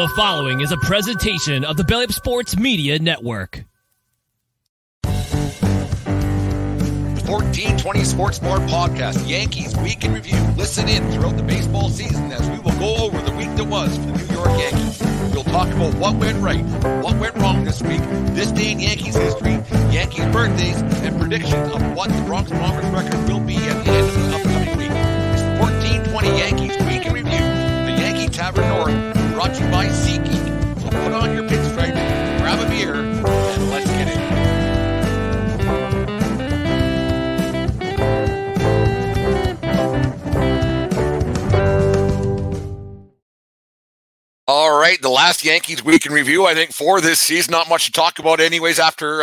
The following is a presentation of the Belly Up Sports Media Network. 1420 Sports Bar Podcast, Yankees Week in Review. Listen in throughout the baseball season as we will go over the week that was for the New York Yankees. We'll talk about what went right, what went wrong this week, this day in Yankees history, Yankees birthdays, and predictions of what the Bronx Bombers record will be at the end of the upcoming week. It's the 1420 Yankees Week in Review, the Yankee Tavern North, brought to you by SeatGeek. So put on your pinstripe, grab a beer, and let's get in. All right, the last Yankees Week in Review, I think, for this season. Not much to talk about anyways after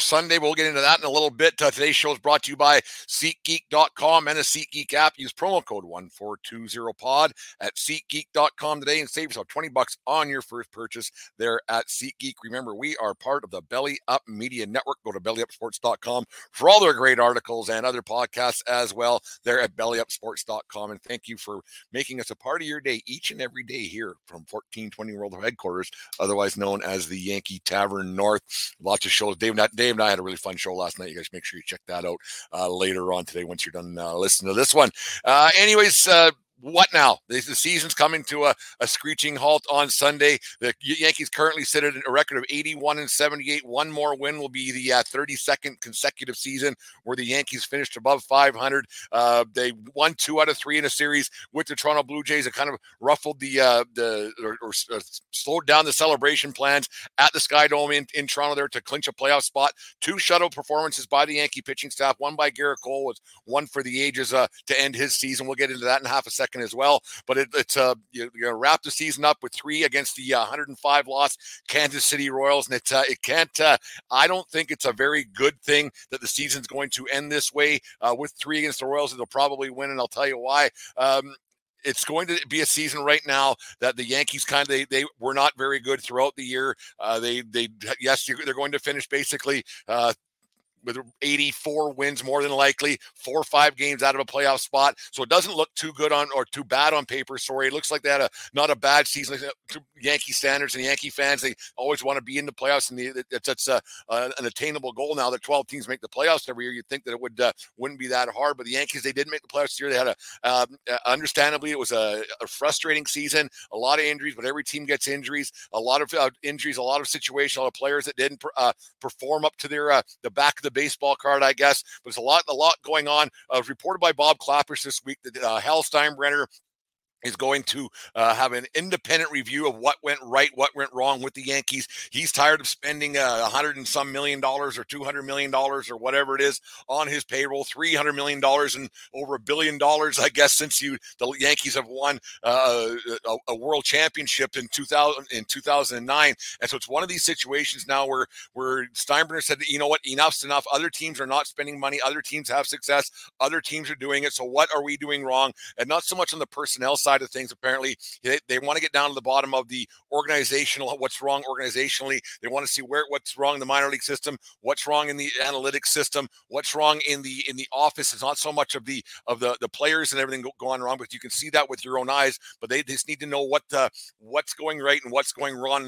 Sunday. We'll get into that in a little bit. Today's show is brought to you by SeatGeek.com and a SeatGeek app. Use promo code 1420POD at SeatGeek.com today and save yourself $20 on your first purchase there at SeatGeek. Remember, we are part of the Belly Up Media Network. Go to BellyUpSports.com for all their great articles and other podcasts as well there at BellyUpSports.com. And thank you for making us a part of your day each and every day here from 1420 World Headquarters, otherwise known as the Yankee Tavern North. Lots of shows. Dave and I had a really fun show last night. You guys make sure you check that out later on today once you're done listening to this one. What now? The season's coming to a screeching halt on Sunday. The Yankees currently sit at a record of 81-78. One more win will be the 32nd consecutive season where the Yankees finished above 500. They won 2 out of 3 in a series with the Toronto Blue Jays. It kind of ruffled or slowed down the celebration plans at the Sky Dome in Toronto there to clinch a playoff spot. 2 shutout performances by the Yankee pitching staff. One by Gerrit Cole was one for the ages to end his season. We'll get into that in half a second as well, but it's you're gonna wrap the season up with 3 against the 105 loss Kansas City Royals, and it can't I don't think it's a very good thing that the season's going to end this way with 3 against the Royals. They'll probably win, and I'll tell you why. It's going to be a season right now that the Yankees they were not very good throughout the year. They're going to finish basically with 84 wins, more than likely 4 or 5 games out of a playoff spot. So it doesn't look too good too bad on paper. Sorry. It looks like they had not a bad season. To Yankee standards and Yankee fans, they always want to be in the playoffs. And that's an attainable goal. Now that 12 teams make the playoffs every year, you'd think that it wouldn't be that hard, but the Yankees, they did make the playoffs this year. They had understandably, it was a frustrating season, a lot of injuries, but every team gets injuries, a lot of injuries, a lot of situations, a lot of players that didn't perform up to their, the back of the baseball card, I guess. But there's a lot going on. Reported by Bob Clappers this week that Hal Steinbrenner is going to have an independent review of what went right, what went wrong with the Yankees. He's tired of spending $100 and some million or $200 million or whatever it is on his payroll, $300 million and over $1 billion, I guess, since the Yankees have won a world championship in 2009. And so it's one of these situations now where Steinbrenner said, you know what, enough's enough. Other teams are not spending money. Other teams have success. Other teams are doing it. So what are we doing wrong? And not so much on the personnel side of things. Apparently they want to get down to the bottom of the organizational, what's wrong organizationally. They want to see what's wrong in the minor league system, what's wrong in the analytics system, what's wrong in the office. It's not so much of the players and everything going wrong, but you can see that with your own eyes. But they just need to know what's going right and what's going wrong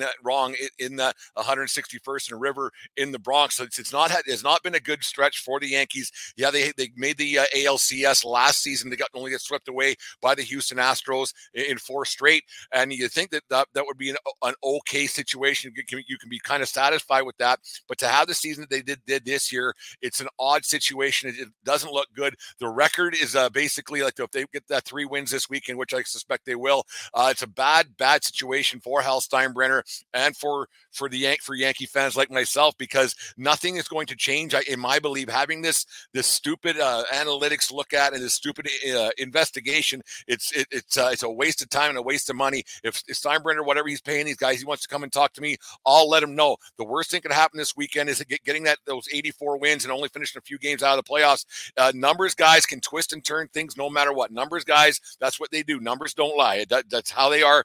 in the 161st and River in the Bronx. So it's not been a good stretch for the Yankees. Yeah, they made the ALCS last season. They only got swept away by the Houston Astros in 4 straight, and you think that would be an okay situation. You can be kind of satisfied with that, but to have the season that they did this year, it's an odd situation. It doesn't look good. The record is basically, like, if they get that 3 wins this weekend, which I suspect they will, it's a bad situation for Hal Steinbrenner and for Yankee fans like myself, because nothing is going to change. I believe having this stupid analytics look at and this stupid investigation, it's a waste of time and a waste of money. If Steinbrenner, whatever he's paying these guys, he wants to come and talk to me, I'll let him know. The worst thing could happen this weekend is getting those 84 wins and only finishing a few games out of the playoffs. Numbers guys can twist and turn things no matter what. Numbers guys, that's what they do. Numbers don't lie. That's how they are.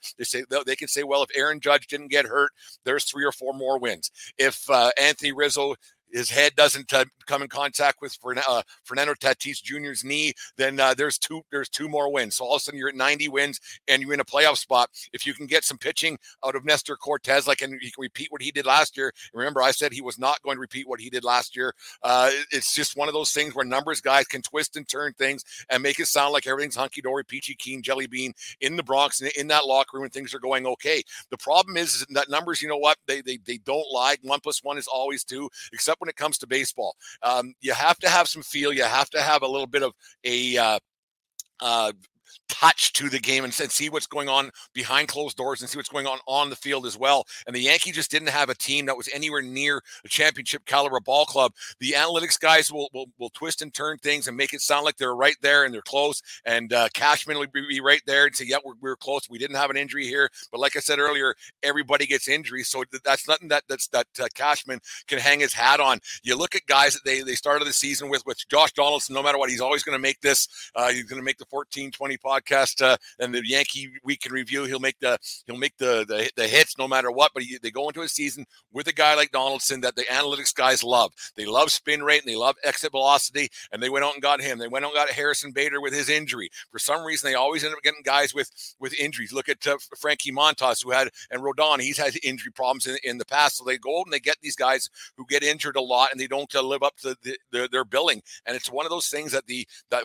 They can say, well, if Aaron Judge didn't get hurt, there's 3 or 4 more wins. If Anthony Rizzo his head doesn't come in contact with Fernando Tatis Jr.'s knee, then there's two more wins. So all of a sudden you're at 90 wins and you're in a playoff spot. If you can get some pitching out of Nestor Cortes, like, and he can repeat what he did last year. Remember, I said he was not going to repeat what he did last year. It's just one of those things where numbers guys can twist and turn things and make it sound like everything's hunky-dory, peachy keen, jelly bean in the Bronx and in that locker room and things are going okay. The problem is that numbers, you know what, they don't lie. 1 plus 1 is always 2, except when it comes to baseball. You have to have some feel. You have to have a little bit of a touch to the game and see what's going on behind closed doors and see what's going on the field as well. And the Yankees just didn't have a team that was anywhere near a championship caliber ball club. The analytics guys will twist and turn things and make it sound like they're right there and they're close. And Cashman would be right there and say, yeah, we're close. We didn't have an injury here. But like I said earlier, everybody gets injuries. So that's nothing that Cashman can hang his hat on. You look at guys that they started the season with Josh Donaldson. No matter what, he's always going to make this. He's going to make the 1420 podcast and the Yankee Week in Review. He'll make the hits no matter what. But they go into a season with a guy like Donaldson that the analytics guys love. They love spin rate and they love exit velocity. And they went out and got him. They went out and got Harrison Bader with his injury. For some reason, they always end up getting guys with injuries. Look at Frankie Montas, and Rodon. He's had injury problems in the past. So they go out and they get these guys who get injured a lot and they don't live up to their billing. And it's one of those things that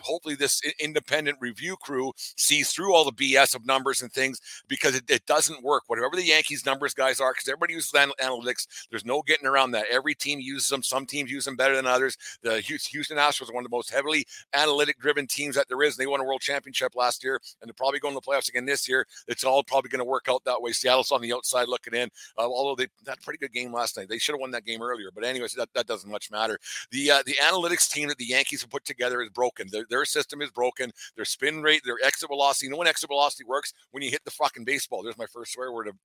hopefully this independent review crew sees through all the BS of numbers and things, because it doesn't work. Whatever the Yankees numbers guys are, because everybody uses analytics, there's no getting around that. Every team uses them. Some teams use them better than others. The Houston Astros are one of the most heavily analytic-driven teams that there is. They won a world championship last year, and they're probably going to the playoffs again this year. It's all probably going to work out that way. Seattle's on the outside looking in, although they had a pretty good game last night. They should have won that game earlier, but anyways, that doesn't much matter. The analytics team that the Yankees have put together is broken. Their system is broken. Their spin rate, their exit velocity. You know when exit velocity works? When you hit the fucking baseball. There's my first swear word of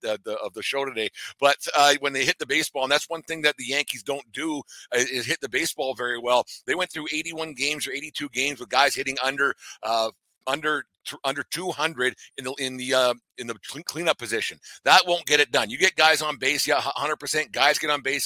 the show today. But when they hit the baseball, and that's one thing that the Yankees don't do is hit the baseball very well. They went through 81 games or 82 games with guys hitting under 200 in the cleanup position. That won't get it done. You get guys on base, yeah, 100%. Guys get on base,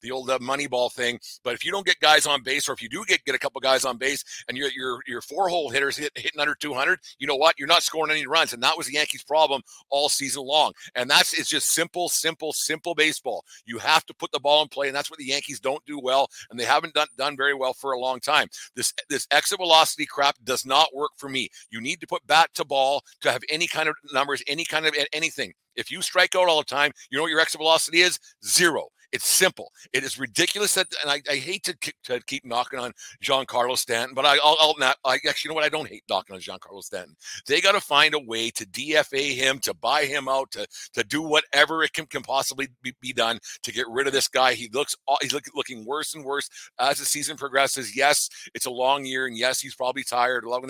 the old Moneyball thing. But if you don't get guys on base, or if you do get a couple guys on base and your four-hole hitters hitting under 200, you know what? You're not scoring any runs. And that was the Yankees' problem all season long. And it's just simple baseball. You have to put the ball in play, and that's what the Yankees don't do well, and they haven't done very well for a long time. This exit velocity crap does not work for me. You need to put bat to ball to have any kind of numbers, any kind of anything. If you strike out all the time, you know what your exit velocity is? 0. It's simple. It is ridiculous that, and I hate to keep knocking on Giancarlo Stanton, but actually, you know what? I don't hate knocking on Giancarlo Stanton. They got to find a way to DFA him, to buy him out, to do whatever it can possibly be done to get rid of this guy. He's looking worse and worse as the season progresses. Yes, it's a long year, and yes, he's probably tired, lugging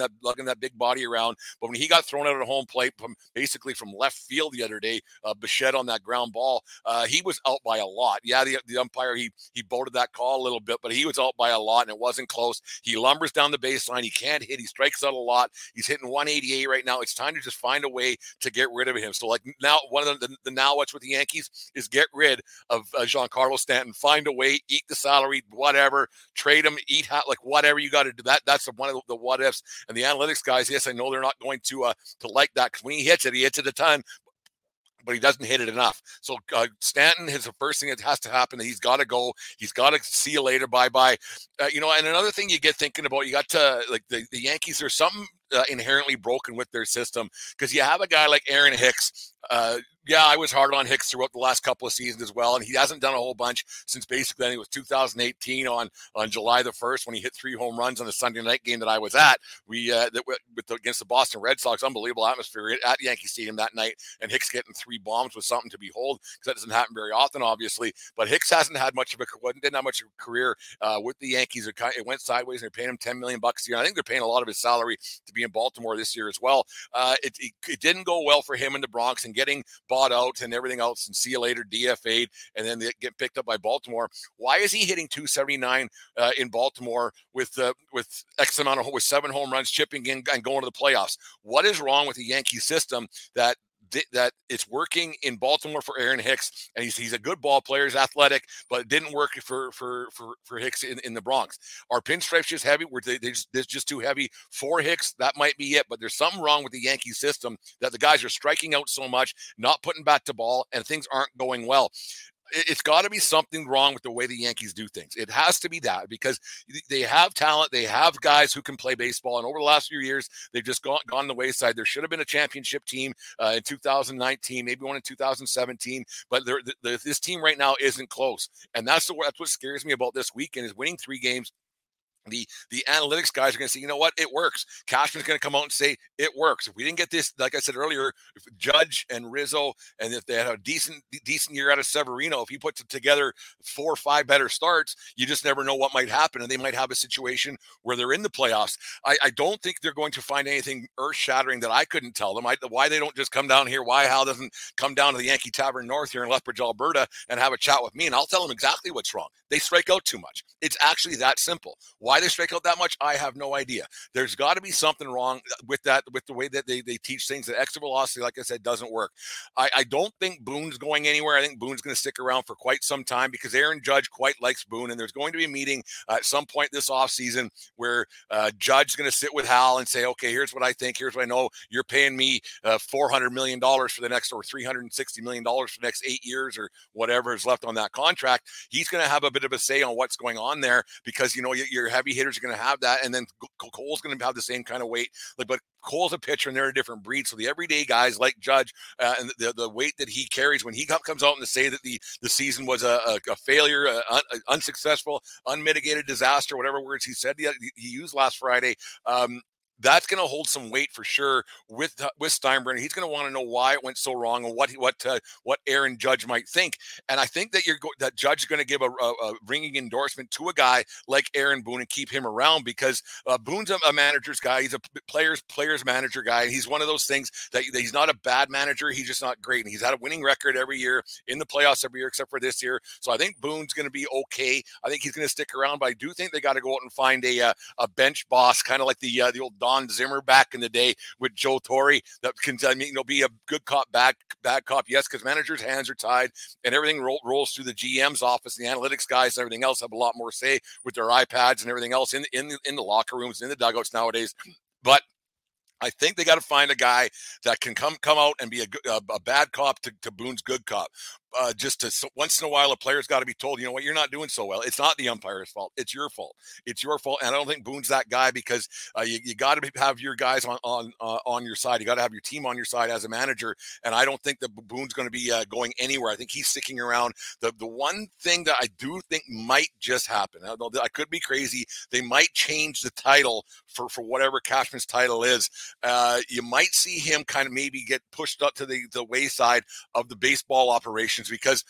that big body around. But when he got thrown out at home plate from left field the other day, Bichette on that ground ball, he was out by a lot. Yeah, the umpire, he bolted that call a little bit, but he was out by a lot, and it wasn't close. He lumbers down the baseline. He can't hit. He strikes out a lot. He's hitting 188 right now. It's time to just find a way to get rid of him. So, like, now, one of the now what's with the Yankees is get rid of Giancarlo Stanton. Find a way, eat the salary, whatever, trade him, eat hot, like, whatever you got to do. That's one of the what ifs. And the analytics guys, yes, I know they're not going to like that, because when he hits it a ton, but he doesn't hit it enough. So Stanton is the first thing that has to happen. He's got to go. He's got to see you later. Bye-bye. And another thing you get thinking about, you got to, like, the Yankees or something, inherently broken with their system, because you have a guy like Aaron Hicks. I was hard on Hicks throughout the last couple of seasons as well, and he hasn't done a whole bunch since basically, I think it was 2018 on July the 1st when he hit 3 home runs on the Sunday night game that I was at. We against the Boston Red Sox, unbelievable atmosphere at Yankee Stadium that night, and Hicks getting 3 bombs was something to behold, because that doesn't happen very often, obviously. But Hicks didn't have much of a career with the Yankees. It went sideways, and they're paying him $10 million a year. I think they're paying a lot of his salary to be in Baltimore this year as well. It didn't go well for him in the Bronx, and getting bought out and everything else, and see you later, DFA'd, and then they get picked up by Baltimore. Why is he hitting .279 in Baltimore with X amount of with 7 home runs, chipping in and going to the playoffs? What is wrong with the Yankee system that that it's working in Baltimore for Aaron Hicks, and he's a good ball player, he's athletic, but it didn't work for Hicks in the Bronx. Our pinstripes just heavy? Were they're just too heavy for Hicks? That might be it, but there's something wrong with the Yankee system that the guys are striking out so much, not putting back to ball, and things aren't going well. It's got to be something wrong with the way the Yankees do things. It has to be that, because they have talent. They have guys who can play baseball. And over the last few years, they've just gone the wayside. There should have been a championship team in 2019, maybe one in 2017. But this team right now isn't close. And that's what scares me about this weekend, is winning 3 games. The analytics guys are going to say, you know what, it works. Cashman's going to come out and say it works. If we didn't get this, like I said earlier, if Judge and Rizzo, and if they had a decent year out of Severino, if he puts it together 4 or 5 better starts, you just never know what might happen, and they might have a situation where they're in the playoffs. I don't think they're going to find anything earth-shattering that I couldn't tell them. Why they don't just come down here, why Hal doesn't come down to the Yankee Tavern North here in Lethbridge, Alberta, and have a chat with me, and I'll tell them exactly what's wrong. They strike out too much. It's actually that simple. Why they strike out that much, I have no idea. There's got to be something wrong with that, with the way that they teach things. The exit velocity, like I said, doesn't work. I don't think Boone's going anywhere. I think Boone's going to stick around for quite some time, because Aaron Judge quite likes Boone, and there's going to be a meeting at some point this offseason where Judge's going to sit with Hal and say, okay, here's what I think, here's what I know. You're paying me $400 million for the next, or $360 million for the next 8 years, or whatever is left on that contract. He's going to have a bit of a say on what's going on there, because, you know, you're heavy hitters are going to have that, and then Cole's going to have the same kind of weight. Like, but Cole's a pitcher, and they're a different breed. So the everyday guys like Judge and the weight that he carries, when he comes out and to say that the season was a failure, unsuccessful, unmitigated disaster, whatever words he said he used last Friday. That's going to hold some weight for sure with Steinbrenner. He's going to want to know why it went so wrong, and what Aaron Judge might think. And I think that that Judge is going to give a ringing endorsement to a guy like Aaron Boone and keep him around, because Boone's a manager's guy. He's a player's manager guy. And he's one of those things that he's not a bad manager. He's just not great. And he's had a winning record every year in the playoffs every year, except for this year. So I think Boone's going to be okay. I think he's going to stick around, but I do think they got to go out and find a bench boss, kind of like the old Don Zimmer back in the day with Joe Torre, that can, I mean, you know, be a good cop, bad cop. Yes, because managers' hands are tied, and everything rolls through the GM's office. And the analytics guys and everything else have a lot more say with their iPads and everything else in the locker rooms, in the dugouts nowadays. But I think they got to find a guy that can come out and be a bad cop to Boone's good cop. So once in a while, a player's got to be told, you know what, you're not doing so well. It's not the umpire's fault. It's your fault. It's your fault. And I don't think Boone's that guy, because you got to have your guys on your side. You got to have your team on your side as a manager. And I don't think that Boone's going to be going anywhere. I think he's sticking around. The one thing that I do think might just happen, although I could be crazy, they might change the title for whatever Cashman's title is. You might see him kind of maybe get pushed up to the wayside of the baseball operations. Because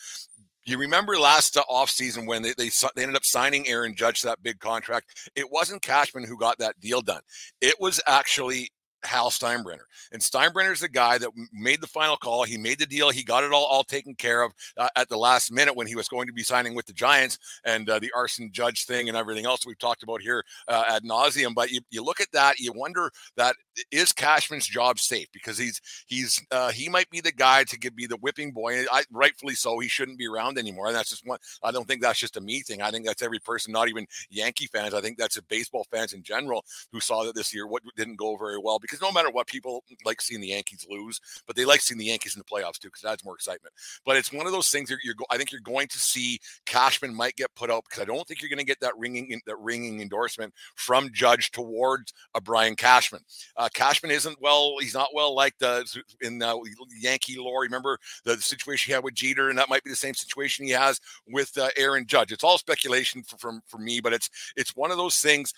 you remember last offseason when they ended up signing Aaron Judge to that big contract, it wasn't Cashman who got that deal done. It was actually Hal Steinbrenner. And Steinbrenner's the guy that made the final call. He made the deal. He got it all taken care of at the last minute when he was going to be signing with the Giants, and the Arson Judge thing and everything else we've talked about here ad nauseum. But you look at that, you wonder, that is Cashman's job safe? Because he might be the guy to be the whipping boy. Rightfully so. He shouldn't be around anymore. And that's just one. I don't think that's just a me thing. I think that's every person, not even Yankee fans. I think that's baseball fans in general who saw that this year what didn't go very well. Because no matter what, people like seeing the Yankees lose, but they like seeing the Yankees in the playoffs too, because that's more excitement. But it's one of those things that I think you're going to see Cashman might get put out, because I don't think you're going to get that ringing endorsement from Judge towards a Brian Cashman. Cashman he's not well liked in Yankee lore. Remember the situation he had with Jeter, and that might be the same situation he has with Aaron Judge. It's all speculation for me, but it's one of those things.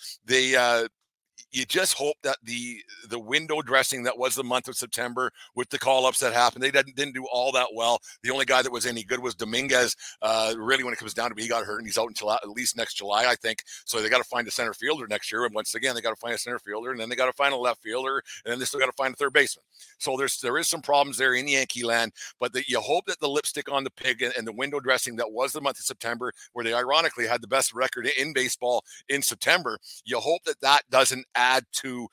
You just hope that the window dressing that was the month of September with the call-ups that happened, they didn't do all that well. The only guy that was any good was Dominguez. Really, when it comes down to it, he got hurt, and he's out until at least next July, I think. So they got to find a center fielder next year. And once again, they got to find a center fielder, and then they got to find a left fielder, and then they still got to find a third baseman. So there is some problems there in Yankee land, but you hope that the lipstick on the pig and the window dressing that was the month of September, where they ironically had the best record in baseball in September, you hope that doesn't add to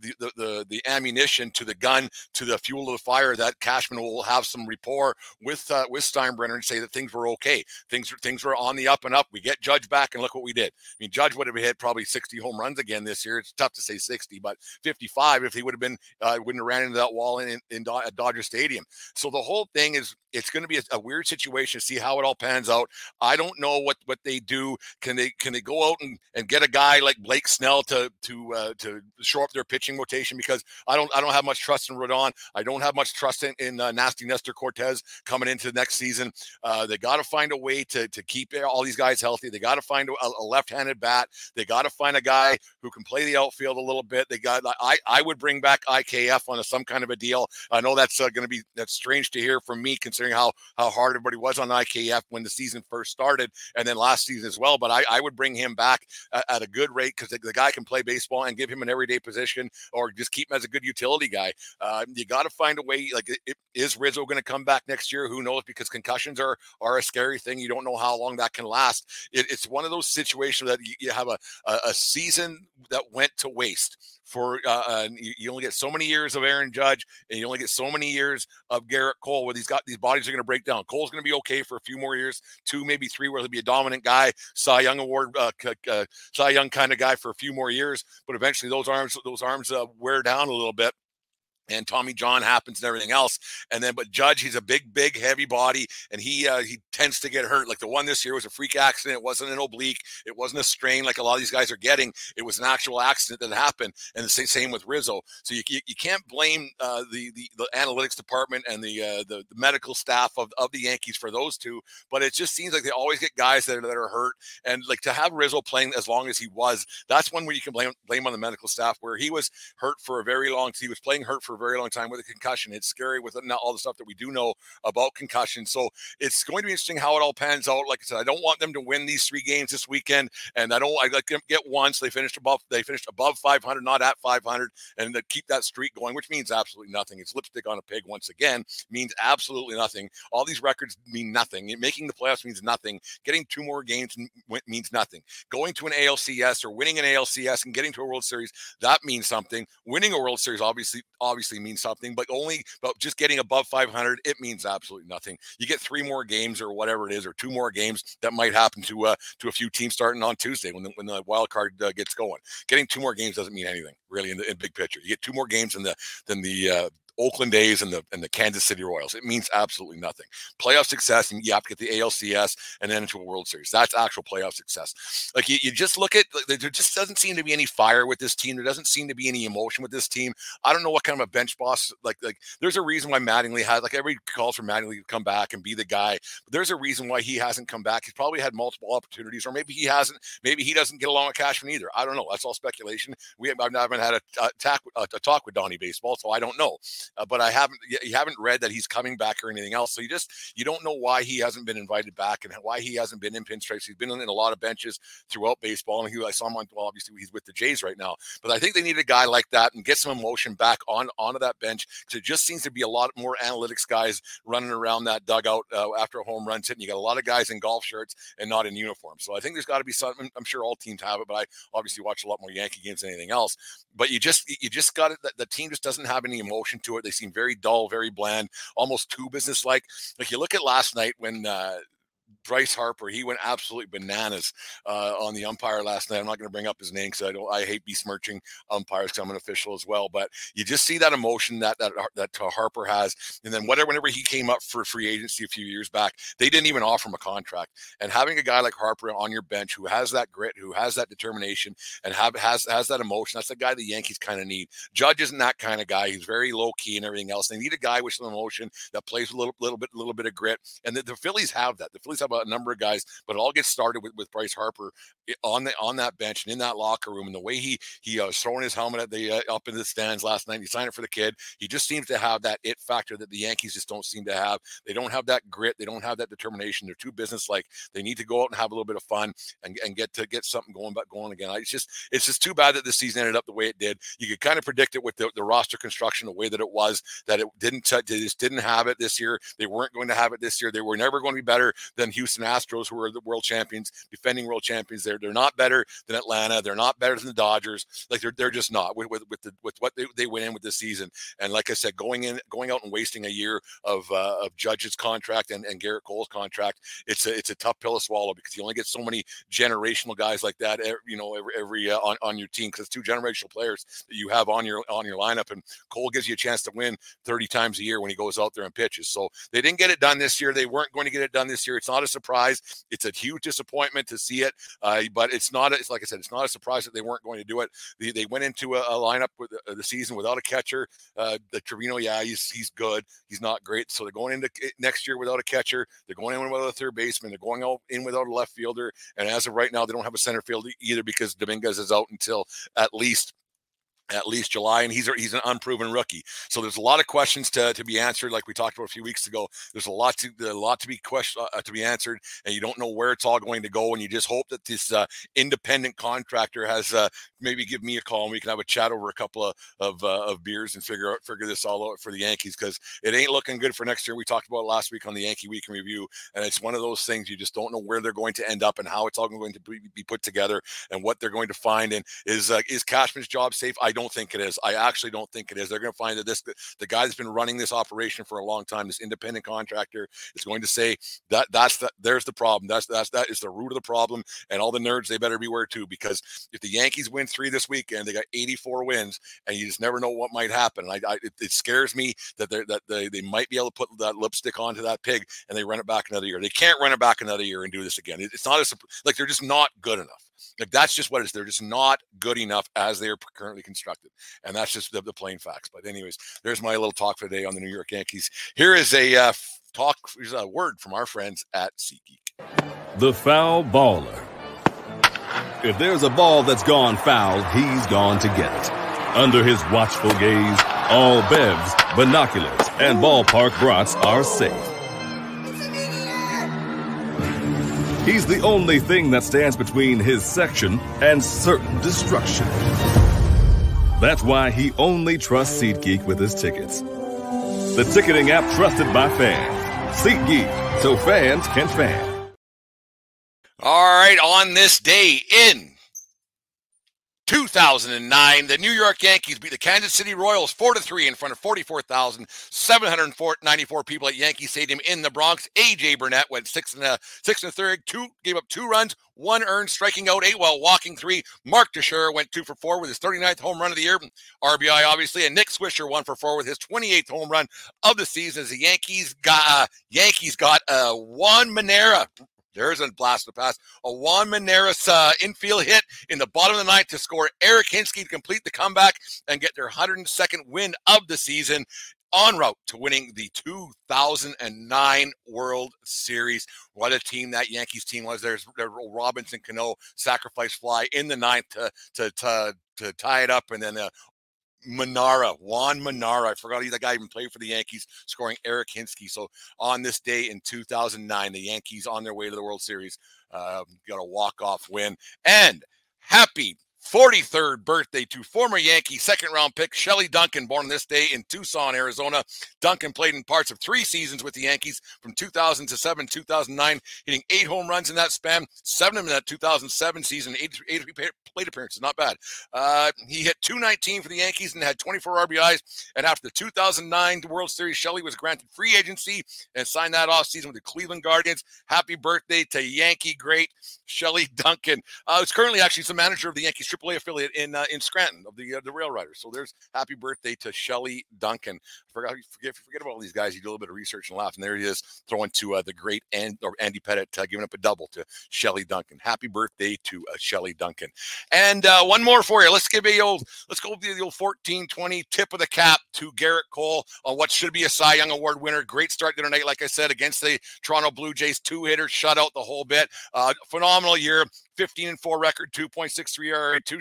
the ammunition to the gun, to the fuel of the fire, that Cashman will have some rapport with Steinbrenner and say that things were okay. Things were on the up and up. We get Judge back, and look what we did. I mean, Judge would have hit probably 60 home runs again this year. It's tough to say 60, but 55 if he would have been, wouldn't have ran into that wall at Dodger Stadium. So the whole thing is, it's going to be a weird situation to see how it all pans out. I don't know what they do. Can they go out and get a guy like Blake Snell to shore up their pitching rotation? Because I don't have much trust in Rodon. I don't have much trust in nasty Nestor Cortes coming into next season. They got to find a way to keep all these guys healthy. They got to find a left-handed bat. They got to find a guy who can play the outfield a little bit. I would bring back IKF on some kind of a deal. I know that's strange to hear from me, considering how hard everybody was on IKF when the season first started, and then last season as well. But I would bring him back at a good rate, because the guy can play baseball, and give him an everyday position, or just keep him as a good utility guy. You got to find a way. Like, is Rizzo going to come back next year? Who knows? Because concussions are a scary thing. You don't know how long that can last. It's one of those situations that you have a season that went to waste. You only get so many years of Aaron Judge, and you only get so many years of Gerrit Cole, where these bodies are going to break down. Cole's going to be okay for a few more years, 2, maybe 3, where he'll be a dominant guy, Cy Young kind of guy for a few more years. But eventually, those arms wear down a little bit, and Tommy John happens and everything else. And then, but Judge, he's a big, heavy body, and he tends to get hurt. Like, the one this year was a freak accident. It wasn't an oblique. It wasn't a strain like a lot of these guys are getting. It was an actual accident that happened. And the same with Rizzo. So you can't blame the analytics department and the medical staff of the Yankees for those two. But it just seems like they always get guys that are hurt. And like, to have Rizzo playing as long as he was, that's one where you can blame on the medical staff, where he was hurt for a very long time. He was playing hurt for a very long time with a concussion. It's scary with all the stuff that we do know about concussion. So it's going to be interesting how it all pans out. Like I said, I don't want them to win these 3 games this weekend, and I like them get one. So they finished above 500, not at 500, and they keep that streak going, which means absolutely nothing. It's lipstick on a pig once again. Means absolutely nothing. All these records mean nothing. Making the playoffs means nothing. Getting 2 more games means nothing. Going to an ALCS or winning an ALCS and getting to a World Series, that means something. Winning a World Series obviously means something, but just getting above 500, it means absolutely nothing. You get 3 more games or whatever it is, or 2 more games that might happen to a few teams starting on Tuesday when the wild card gets going. Getting 2 more games doesn't mean anything, really, in the big picture. You get 2 more games than the Oakland A's and the Kansas City Royals. It means absolutely nothing. Playoff success, and you have to get the ALCS and then into a World Series. That's actual playoff success. Like, you just look at, like, there just doesn't seem to be any fire with this team. There doesn't seem to be any emotion with this team. I don't know what kind of a bench boss, like there's a reason why Mattingly has, like, every calls for Mattingly to come back and be the guy. But there's a reason why he hasn't come back. He's probably had multiple opportunities, or maybe he hasn't. Maybe he doesn't get along with Cashman either. I don't know. That's all speculation. I haven't had a talk with Donnie Baseball, so I don't know. But you haven't read that he's coming back or anything else. So you don't know why he hasn't been invited back and why he hasn't been in pinstripes. He's been in a lot of benches throughout baseball. And I saw him obviously he's with the Jays right now, but I think they need a guy like that and get some emotion back onto that bench. So it just seems to be a lot more analytics guys running around that dugout after a home run hit. And you got a lot of guys in golf shirts and not in uniform. So I think there's gotta be something. I'm sure all teams have it, but I obviously watch a lot more Yankee games than anything else, but you just got it. The team just doesn't have any emotion to it. They seem very dull, very bland, almost too businesslike. Like, you look at last night when Bryce Harper, he went absolutely bananas on the umpire last night. I'm not going to bring up his name because I hate besmirching umpires because I'm an official as well. But you just see that emotion that Harper has. And then whenever he came up for free agency a few years back, they didn't even offer him a contract. And having a guy like Harper on your bench who has that grit, who has that determination, and has that emotion, that's the guy the Yankees kind of need. Judge isn't that kind of guy. He's very low key and everything else. They need a guy with some emotion that plays with a little bit of grit. And the Phillies have that. The Phillies about a number of guys, but it all gets started with Bryce Harper on that bench and in that locker room, and the way he was throwing his helmet at the up in the stands last night. He signed it for the kid. He just seems to have that it factor that the Yankees just don't seem to have. They don't have that grit. They don't have that determination. They're too businesslike. They need to go out and have a little bit of fun and get something going again. It's just too bad that this season ended up the way it did. You could kind of predict it with the roster construction, the way that it was. That it didn't. They just didn't have it this year. They weren't going to have it this year. They were never going to be better than Houston Astros, who are the world champions, defending world champions. They're not better than Atlanta. They're not better than the Dodgers. Like they're just not with what they went in with this season. And like I said, going out and wasting a year of Judge's contract and Gerrit Cole's contract, it's a tough pill to swallow because you only get so many generational guys like that, every on your team, because it's two generational players that you have on your lineup. And Cole gives you a chance to win 30 times a year when he goes out there and pitches. So they didn't get it done this year. They weren't going to get it done this year. It's not a surprise. It's a huge disappointment to see it, but it's like I said, it's not a surprise that they weren't going to do it. They went into a lineup with the season without a catcher. The Trevino, he's good. He's not great. So they're going into next year without a catcher. They're going in without a third baseman. They're going out in without a left fielder. And as of right now, they don't have a center fielder either because Dominguez is out until at least July, and he's an unproven rookie. So there's a lot of questions to be answered, like we talked about a few weeks ago. There's a lot to be answered, and you don't know where it's all going to go, and you just hope that this independent contractor has maybe give me a call and we can have a chat over a couple of beers and figure this all out for the Yankees, because it ain't looking good for next year. We talked about it last week on the Yankee Week in Review, and it's one of those things you just don't know where they're going to end up and how it's all going to be put together and what they're going to find. And is Cashman's job safe? I actually don't think it is. They're going to find that the guy that's been running this operation for a long time, this independent contractor, is going to say there's the problem. That is the root of the problem. And all the nerds, they better beware too, because if the Yankees win 3 this weekend, they got 84 wins, and you just never know what might happen. And it scares me that they might be able to put that lipstick onto that pig and they run it back another year. They can't run it back another year and do this again. It's not like they're just not good enough. Like that's just what it is. They're just not good enough as they are currently constructed, and that's just the plain facts. But anyways, there's my little talk for today on the New York Yankees. Here is a word from our friends at SeatGeek. The foul baller. If there's a ball that's gone foul, he's gone to get it. Under his watchful gaze, all bevs, binoculars, and ballpark brats are safe. He's the only thing that stands between his section and certain destruction. That's why he only trusts SeatGeek with his tickets. The ticketing app trusted by fans. SeatGeek, so fans can fan. All right, on this day in 2009, the New York Yankees beat the Kansas City Royals 4-3 in front of 44,794 people at Yankee Stadium in the Bronx. A.J. Burnett went 6 and a third, gave up 2 runs, 1 earned, striking out 8 while walking 3. Mark Teixeira went 2 for 4 with his 39th home run of the year, RBI obviously, and Nick Swisher 1 for 4 with his 28th home run of the season as the Yankees got Juan Miranda. There's a blast of the past. A Juan Miranda infield hit in the bottom of the ninth to score Eric Hinske to complete the comeback and get their 102nd win of the season, en route to winning the 2009 World Series. What a team that Yankees team was. There's Robinson Cano sacrifice fly in the ninth to tie it up, and then Juan Miranda, I forgot that guy even played for the Yankees, scoring Eric Hinske. So on this day in 2009, the Yankees on their way to the World Series got a walk-off win. And happy 43rd birthday to former Yankee second-round pick Shelly Duncan, born this day in Tucson, Arizona. Duncan played in parts of 3 seasons with the Yankees from 2007 to 2009, hitting 8 home runs in that span, 7 of them in that 2007 season, 83 plate appearances, not bad. He hit 219 for the Yankees and had 24 RBIs, and after the 2009 World Series, Shelly was granted free agency and signed that offseason with the Cleveland Guardians. Happy birthday to Yankee great Shelly Duncan. Who's currently actually the manager of the Yankees AAA affiliate in Scranton of the Rail Riders. So there's happy birthday to Shelly Duncan. Forget about all these guys. You do a little bit of research and laugh, and there he is throwing to the great Andy Pettitte, giving up a double to Shelly Duncan. Happy birthday to Shelly Duncan. And one more for you. Let's go to the old 1420 tip of the cap to Gerrit Cole on what should be a Cy Young Award winner. Great start the other night, like I said, against the Toronto Blue Jays, 2-hitter shutout, the whole bit. Phenomenal year. 15-4 record, 2.63 ERA, 2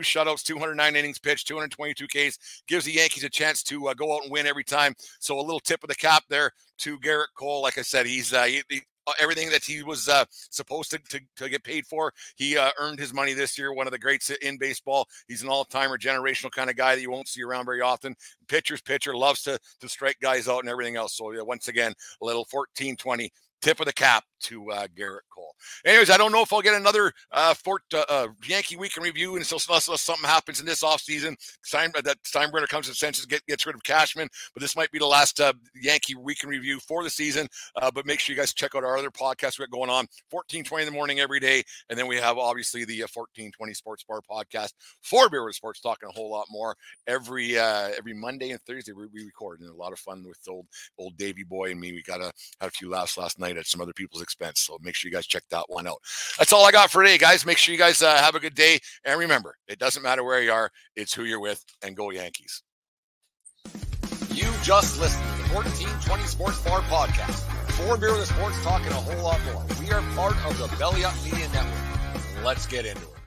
shutouts, 209 innings pitched, 222 Ks. Gives the Yankees a chance to go out and win every time. So a little tip of the cap there to Gerrit Cole. Like I said, he's everything that he was supposed to get paid for. He earned his money this year. One of the greats in baseball. He's an all-timer, generational kind of guy that you won't see around very often. Pitcher loves to strike guys out and everything else. So yeah, once again, a little 14-20 tip of the cap to Gerrit Cole. Anyways, I don't know if I'll get another Yankee Week in Review unless something happens in this offseason. That Steinbrenner comes to senses, gets rid of Cashman, but this might be the last Yankee Week in Review for the season. But make sure you guys check out our other podcast we got going on, 1420 in the morning every day. And then we have, obviously, the 1420 Sports Bar podcast for Beer with Sports, talking a whole lot more every Monday and Thursday. We record, and a lot of fun with old Davey Boy and me. We had a few laughs last night at some other people's expense, so make sure you guys check that one out. That's all I got for today, guys. Make sure you guys have a good day, and remember, it doesn't matter where you are, it's who you're with, and go Yankees. You just listened to the 1420 Sports Bar Podcast. For Beer with Sports, talking a whole lot more. We are part of the Belly Up Media Network. Let's get into it.